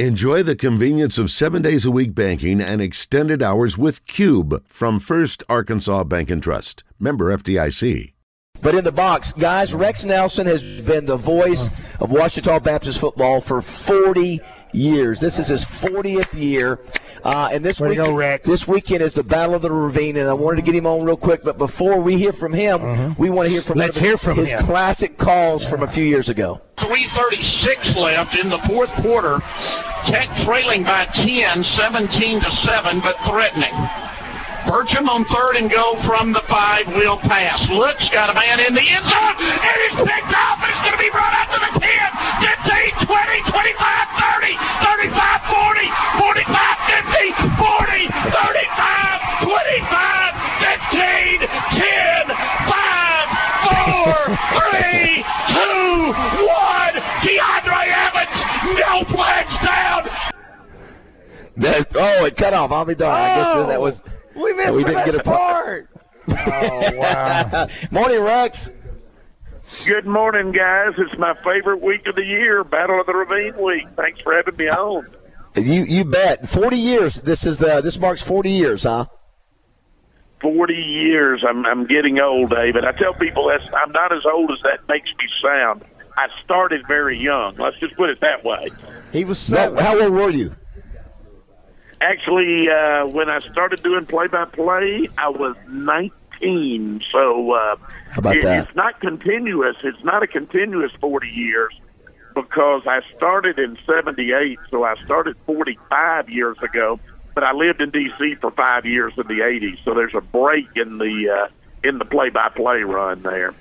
Enjoy the convenience of 7 days a week banking and extended hours with Cube from First Arkansas Bank and Trust. Member FDIC. But in the box, guys, Rex Nelson has been the voice of Ouachita Baptist football for 40 years. This is his 40th year. This weekend is the Battle of the Ravine, and I wanted to get him on real quick. But before we hear from him, we want to hear from his classic calls from a few years ago. 3:36 left in the fourth quarter. Tech trailing by 10, 17-7, but threatening. Burcham on third and goal from the 5 will pass. Looks got a man in the end zone, and it's picked off, and it's going to be brought out to the 10, 15, 20, 25, 30, 35, 40, 45, 50, 40, 35, 25, 15, 10, 5, 4, 3, 2, 1. DeAndre Evans, no flags down. It cut off. I'll be darned. I guess that was... We missed the best part. Oh, wow. Morning, Rex. Good morning, guys. It's my favorite week of the year, Battle of the Ravine Week. Thanks for having me on. You bet. 40 years. This marks 40 years, huh? 40 years. I'm getting old, David. I tell people I'm not as old as that makes me sound. I started very young. Let's just put it that way. He was so. How old were you? Actually, when I started doing play-by-play, I was 19. So it's not continuous. It's not a continuous 40 years because I started in 78, so I started 45 years ago. But I lived in D.C. for 5 years in the 80s, so there's a break in the play-by-play run there.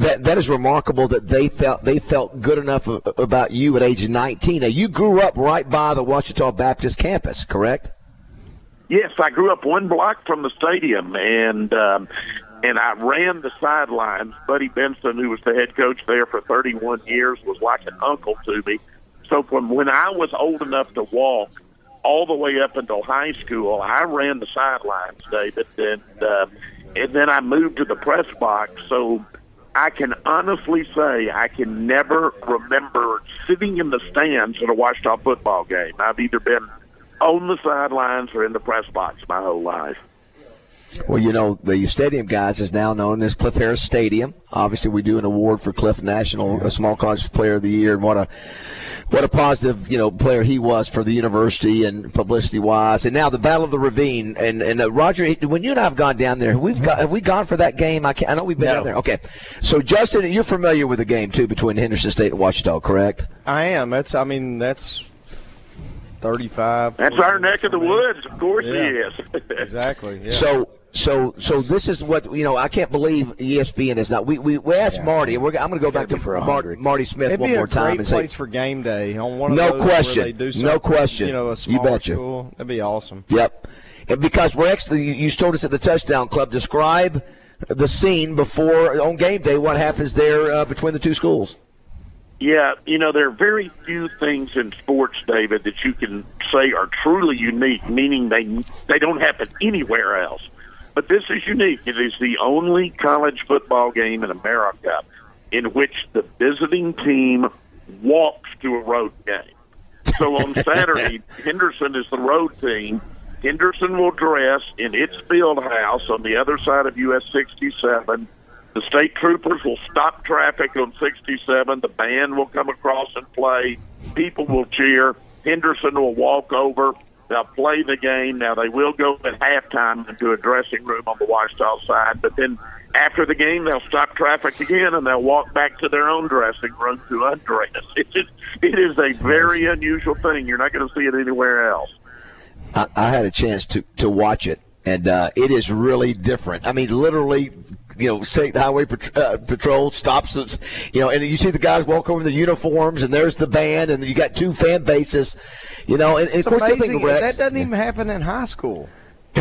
That is remarkable that they felt good enough about you at age 19. Now, you grew up right by the Ouachita Baptist campus, correct? Yes, I grew up one block from the stadium, and I ran the sidelines. Buddy Benson, who was the head coach there for 31 years, was like an uncle to me. So from when I was old enough to walk all the way up until high school, I ran the sidelines, David, and then I moved to the press box. So I can honestly say I can never remember sitting in the stands at a Ouachita football game. I've either been on the sidelines or in the press box my whole life. Well, you know, the stadium, guys, is now known as Cliff Harris Stadium. Obviously, we do an award for Cliff National, a small college player of the year, and what a positive, player he was for the university and publicity-wise. And now the Battle of the Ravine. And Roger, when you and I have gone down there, have we gone for that game? I know we've been down there. Okay. So, Justin, you're familiar with the game, too, between Henderson State and Ouachita, correct? I am. That's 35. That's our neck of the woods. Of course it is. Exactly. Yeah. So this is what, I can't believe ESPN is not. We asked Marty, and I'm going to go back to Marty Smith one more time. It'd be a great place for game day on one of those. No question. Where they do something, no question. A small school. That'd be awesome. Yep. And because Rex, you told us at the Touchdown Club, describe the scene before on game day. What happens there between the two schools? Yeah, there are very few things in sports, David, that you can say are truly unique, meaning they don't happen anywhere else. But this is unique. It is the only college football game in America in which the visiting team walks to a road game. So on Saturday, Henderson is the road team. Henderson will dress in its field house on the other side of US 67. The state troopers will stop traffic on 67. The band will come across and play. People will cheer. Henderson will walk over. They'll play the game. Now, they will go at halftime into a dressing room on the Ouachita side. But then after the game, they'll stop traffic again, and they'll walk back to their own dressing room to undress. It is a very unusual thing. You're not going to see it anywhere else. I had a chance to watch it. And it is really different. I mean, literally, State Highway Patrol stops us, and you see the guys walk over in the uniforms, and there's the band, and you got two fan bases, And of course, amazing. That doesn't even happen in high school.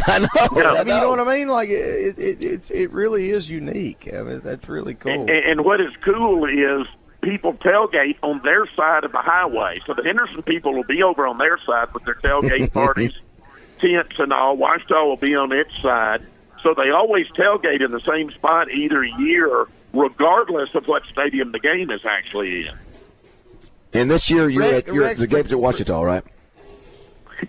I know. I mean, you know what I mean? Like, it really is unique. I mean, that's really cool. And what is cool is people tailgate on their side of the highway. So the Henderson people will be over on their side with their tailgate parties. Tents and all. Ouachita will be on its side. So they always tailgate in the same spot either year, regardless of what stadium the game is actually in. And this year you're at the games at Ouachita, right?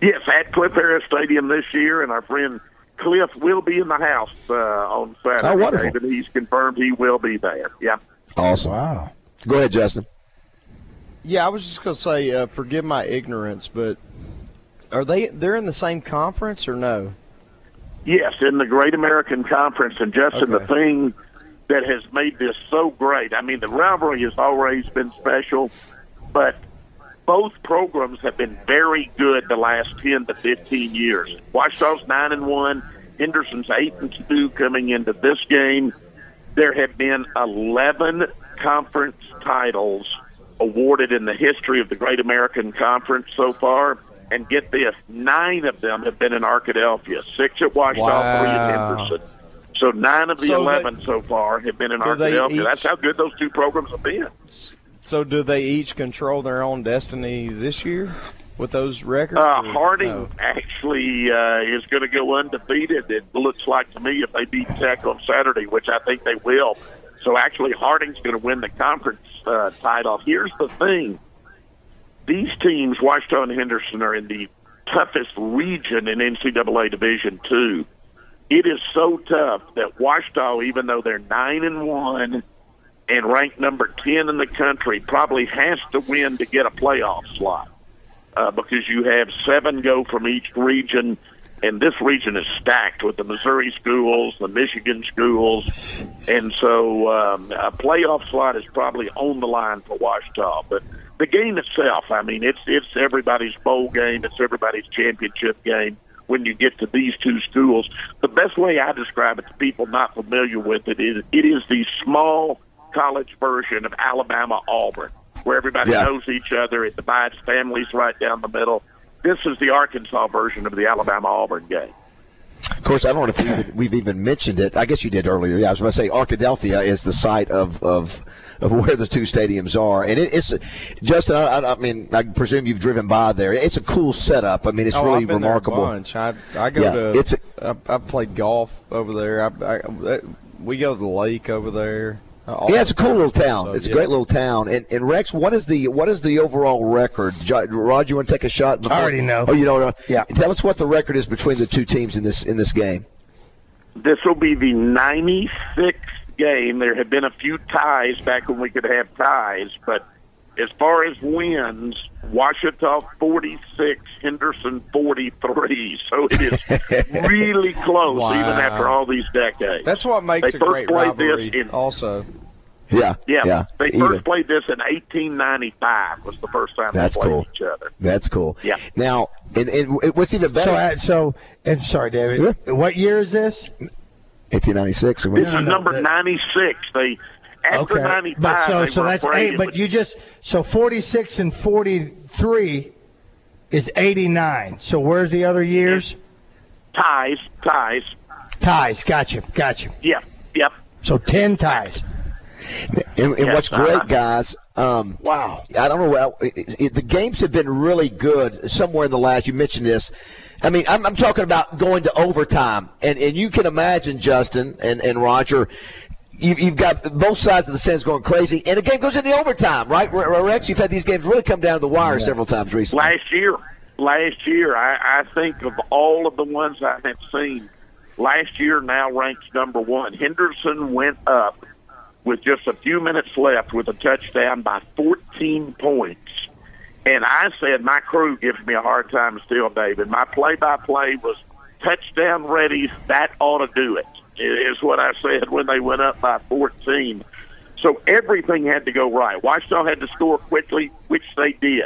Yes, at Cliff Harris Stadium this year, and our friend Cliff will be in the house on Saturday. Oh, wonderful. He's confirmed he will be there. Yeah. Awesome. Wow. Go ahead, Justin. Yeah, I was just going to say, forgive my ignorance, but are they're in the same conference or no? Yes, in the Great American Conference. And, Justin, okay. The thing that has made this so great, I mean, the rivalry has always been special, but both programs have been very good the last 10 to 15 years. Ouachita's 9-1, Henderson's 8-2 coming into this game. There have been 11 conference titles awarded in the history of the Great American Conference so far. And get this, 9 of them have been in Arkadelphia, 6 at Ouachita, wow. 3 at Henderson. So 9 of the 11 so far have been in Arkadelphia. That's how good those two programs have been. So do they each control their own destiny this year with those records? Harding actually is going to go undefeated, it looks like to me, if they beat Tech on Saturday, which I think they will. So actually Harding's going to win the conference title. Here's the thing. These teams, Ouachita and Henderson, are in the toughest region in NCAA Division II. It is so tough that Ouachita, even though they're 9-1 and ranked number 10 in the country, probably has to win to get a playoff slot because you have 7 go from each region, and this region is stacked with the Missouri schools, the Michigan schools, and so a playoff slot is probably on the line for Ouachita. But the game itself, I mean, it's everybody's bowl game, it's everybody's championship game when you get to these two schools. The best way I describe it to people not familiar with it is the small college version of Alabama-Auburn, where everybody knows each other, it divides families right down the middle. This is the Arkansas version of the Alabama-Auburn game. Of course, I don't know if we've even mentioned it. I guess you did earlier. Yeah, I was going to say Arkadelphia is the site of where the two stadiums are. And it's Justin, I mean, I presume you've driven by there. It's a cool setup. I mean, it's really remarkable. I've been there a bunch. I go to I played golf over there. We go to the lake over there. Yeah, it's a cool little town. So, it's a great little town. And Rex, what is the overall record? Rod, you want to take a shot? I already know. Oh, you don't know. Yeah. Tell us what the record is between the two teams in this game. This will be the 96th game. There have been a few ties back when we could have ties, but as far as wins, Ouachita 46, Henderson 43. So it is really close, even after all these decades. That's what makes a great rivalry. They first played this in 1895. Was the first time they played each other. That's cool. Yeah. Now, and what's even better? So I'm sorry, David. Yeah. What year is this? 1896. This is number 96. They. After 95, but so that's 8. But you just 46 and 43 is 89. So where's the other years? Ties. Gotcha. Yeah. Yep. So 10 ties. And what's great, guys? Wow. I don't know. Well, the games have been really good. Somewhere in the last, you mentioned this. I mean, I'm talking about going to overtime, and you can imagine, Justin and Roger. You've got both sides of the stands going crazy, and the game goes into overtime, right? Rex, you've had these games really come down to the wire several times recently. Last year, I think of all of the ones I have seen, last year now ranks number 1. Henderson went up with just a few minutes left with a touchdown by 14 points. And I said, my crew gives me a hard time still, David. My play-by-play was touchdown ready. That ought to do it. Is what I said when they went up by 14. So everything had to go right. Ouachita had to score quickly, which they did.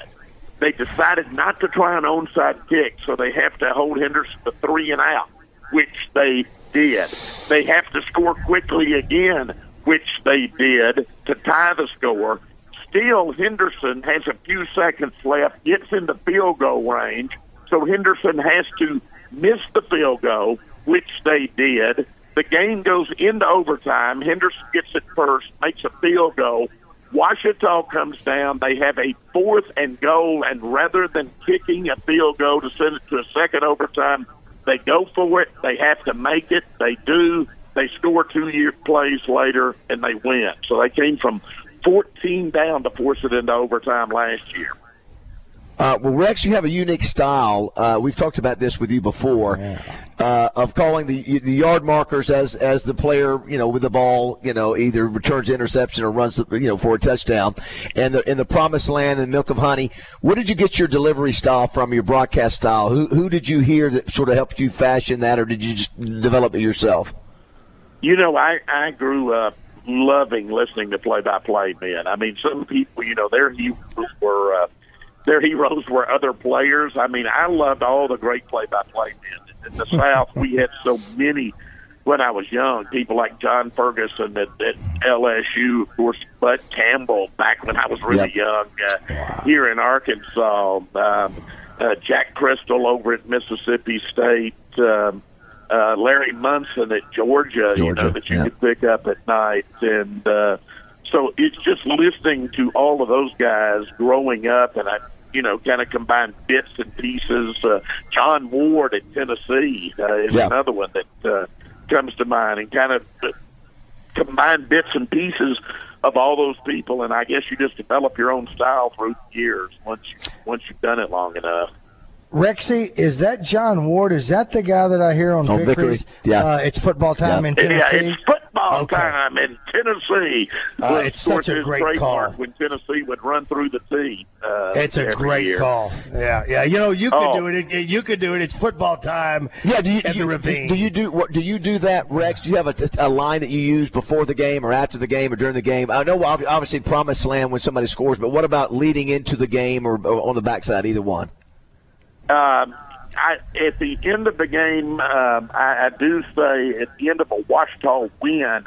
They decided not to try an onside kick, so they have to hold Henderson to 3 and out, which they did. They have to score quickly again, which they did, to tie the score. Still, Henderson has a few seconds left, gets into field goal range, so Henderson has to miss the field goal, which they did. The game goes into overtime. Henderson gets it first, makes a field goal. Ouachita comes down. They have a 4th and goal, and rather than kicking a field goal to send it to a second overtime, they go for it. They have to make it. They do. They score 2 plays later, and they win. So they came from 14 down to force it into overtime last year. Well, Rex, you have a unique style. We've talked about this with you before, of calling the yard markers as the player, you know, with the ball, you know, either returns interception or runs, you know, for a touchdown, and in the promised land and milk of honey. Where did you get your delivery style from? Your broadcast style? Who did you hear that sort of helped you fashion that, or did you just develop it yourself? You know, I grew up loving listening to play-by-play men. I mean, some people, you know, their heroes were other players. I mean, I loved all the great play-by-play men. In the South, we had so many when I was young, people like John Ferguson at LSU, of course, Bud Campbell back when I was really young here in Arkansas, Jack Cristil over at Mississippi State, Larry Munson at Georgia, you know, that you could pick up at night. And so it's just listening to all of those guys growing up, and I, you know, kind of combined bits and pieces. John Ward at Tennessee is another one that comes to mind, and kind of combined bits and pieces of all those people. And I guess you just develop your own style through the years once you've done it long enough. Rexy, is that John Ward? Is that the guy that I hear on Vickery's? Yeah. It's football time in Tennessee. Yeah, it's football time in Tennessee. It's such a great call. When Tennessee would run through the tee. It's a great call. Yeah. You know, you could do it. You could do it. It's football time at the Ravine. Do you do that, Rex? Do you have a line that you use before the game or after the game or during the game? I know, obviously, promised land when somebody scores, but what about leading into the game or on the backside, either one? At the end of the game, I do say at the end of a Ouachita win,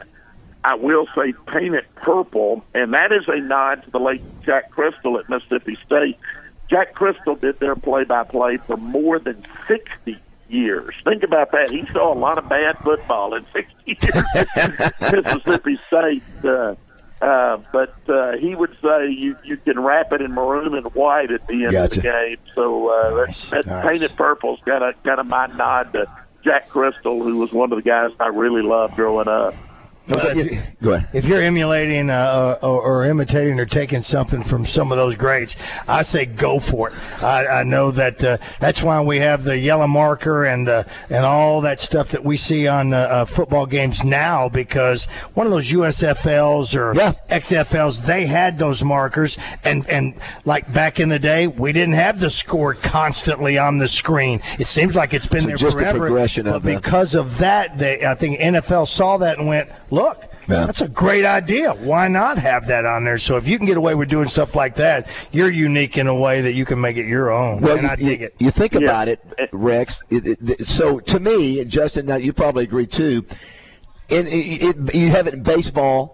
I will say paint it purple, and that is a nod to the late Jack Cristil at Mississippi State. Jack Cristil did their play-by-play for more than 60 years. Think about that. He saw a lot of bad football in 60 years at Mississippi State. But he would say you can wrap it in maroon and white at the end of the game. So that's painted purple's kind of my nod to Jack Cristil, who was one of the guys I really loved growing up. Go ahead. If you're emulating or imitating or taking something from some of those greats, I say go for it. I know that that's why we have the yellow marker and all that stuff that we see on football games now, because one of those USFLs or XFLs, they had those markers. And like back in the day, we didn't have the score constantly on the screen. It seems like it's been there just forever. Because of that, I think NFL saw that and went, look, that's a great idea. Why not have that on there? So if you can get away with doing stuff like that, you're unique in a way that you can make it your own. Well, and I dig it. You think about it, Rex. So to me, and Justin, now you probably agree too, you have it in baseball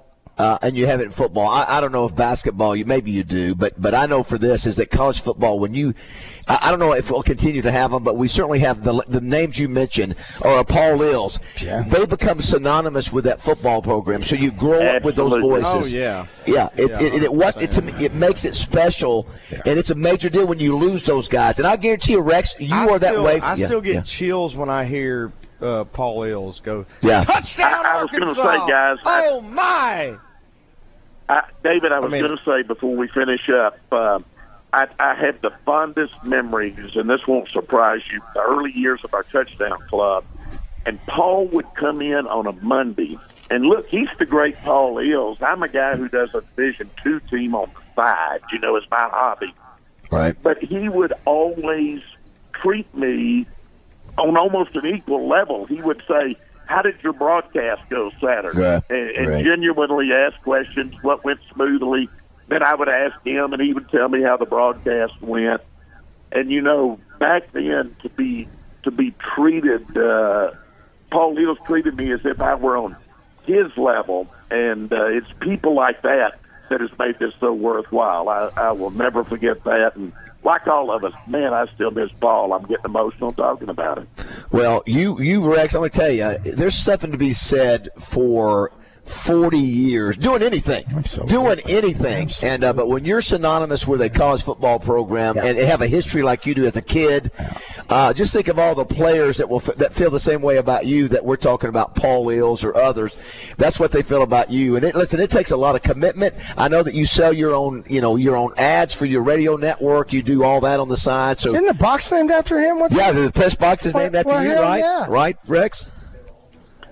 and you have it in football. I don't know if basketball, maybe you do, but I know for this is that college football, when you – I don't know if we'll continue to have them, but we certainly have the names you mentioned, or Paul Eells. Yeah. They become synonymous with that football program, so you grow up with those voices. Oh, yeah. Yeah, it makes it special, and it's a major deal when you lose those guys. And I guarantee you, Rex, you are that way. I still get chills when I hear – Paul Eells go touchdown Arkansas! I was going to say, guys. Oh my! David, I was going to say before we finish up, I had the fondest memories, and this won't surprise you. The early years of our touchdown club, and Paul would come in on a Monday, and look, he's the great Paul Eells. I'm a guy who does a Division II team on the side. You know, it's my hobby. Right. But he would always treat me on almost an equal level. He would say, how did your broadcast go Saturday? And genuinely ask questions, what went smoothly. Then I would ask him, and he would tell me how the broadcast went. And, you know, back then to be treated, Paul Eells treated me as if I were on his level. And it's people like that has made this so worthwhile. I will never forget that. And like all of us, man, I still miss Paul. I'm getting emotional talking about it. Well, you Rex, I'm going to tell you, there's something to be said for 40 years doing anything. And but when you're synonymous with a college football program and have a history like you do as a kid, Just think of all the players that that feel the same way about you that we're talking about, Paul Eells or others. That's what they feel about you. And it takes a lot of commitment. I know that you sell your own, your own ads for your radio network. You do all that on the side. So isn't the box named after him? The press box is named after you, right? Yeah. Right, Rex?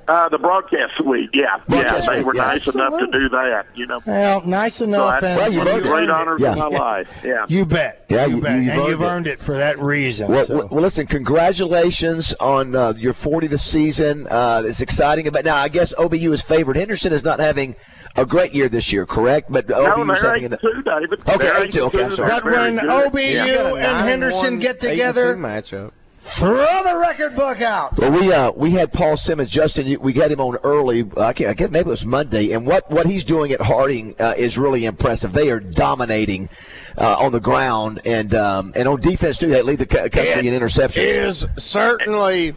The broadcast suite, They were nice enough to do that, Well, nice enough. So one of the great honors of my life. Yeah. You bet. Yeah, you bet. You've earned it for that reason. Well, listen, congratulations on your 40th season. It's exciting. But now, I guess OBU is favored. Henderson is not having a great year this year, correct? But OBU is having two, David. Okay, 8-2. Okay, I'm sorry. But when OBU and Henderson get together, matchup. Throw the record book out. Well, we had Paul Simmons, Justin. We got him on early. I guess maybe it was Monday. And what he's doing at Harding is really impressive. They are dominating on the ground and on defense too. They lead the country in interceptions. It is certainly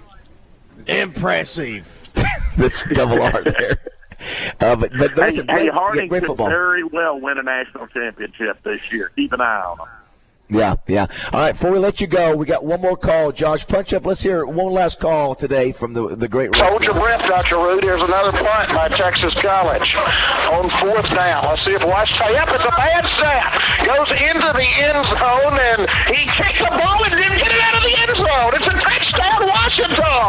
impressive. That's double R there. But listen, Harding could very well win a national championship this year. Keep an eye on them. Yeah. All right, before we let you go, we got one more call. Josh, punch up. Let's hear one last call today from the great. Hold your breath, Dr. Root. Here's another punt by Texas College on fourth down. Let's see if Ouachita. Yep, it's a bad snap. Goes into the end zone, and he kicked the ball and didn't get it out of the end zone. It's a touchdown, Washington.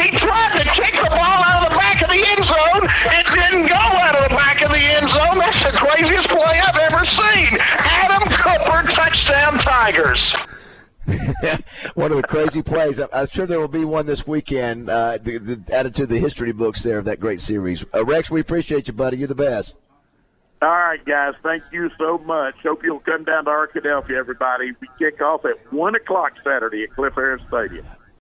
He tried to kick the ball out of the back of the end zone. It didn't go out of the back of the end zone. That's the craziest play I've ever seen. Touchdown Tigers. One of the crazy plays. I'm sure there will be one this weekend added to the history books there of that great series. Rex, we appreciate you, buddy. You're the best. All right, guys. Thank you so much. Hope you'll come down to Arkadelphia, everybody. We kick off at 1 o'clock Saturday at Cliff Harris Stadium.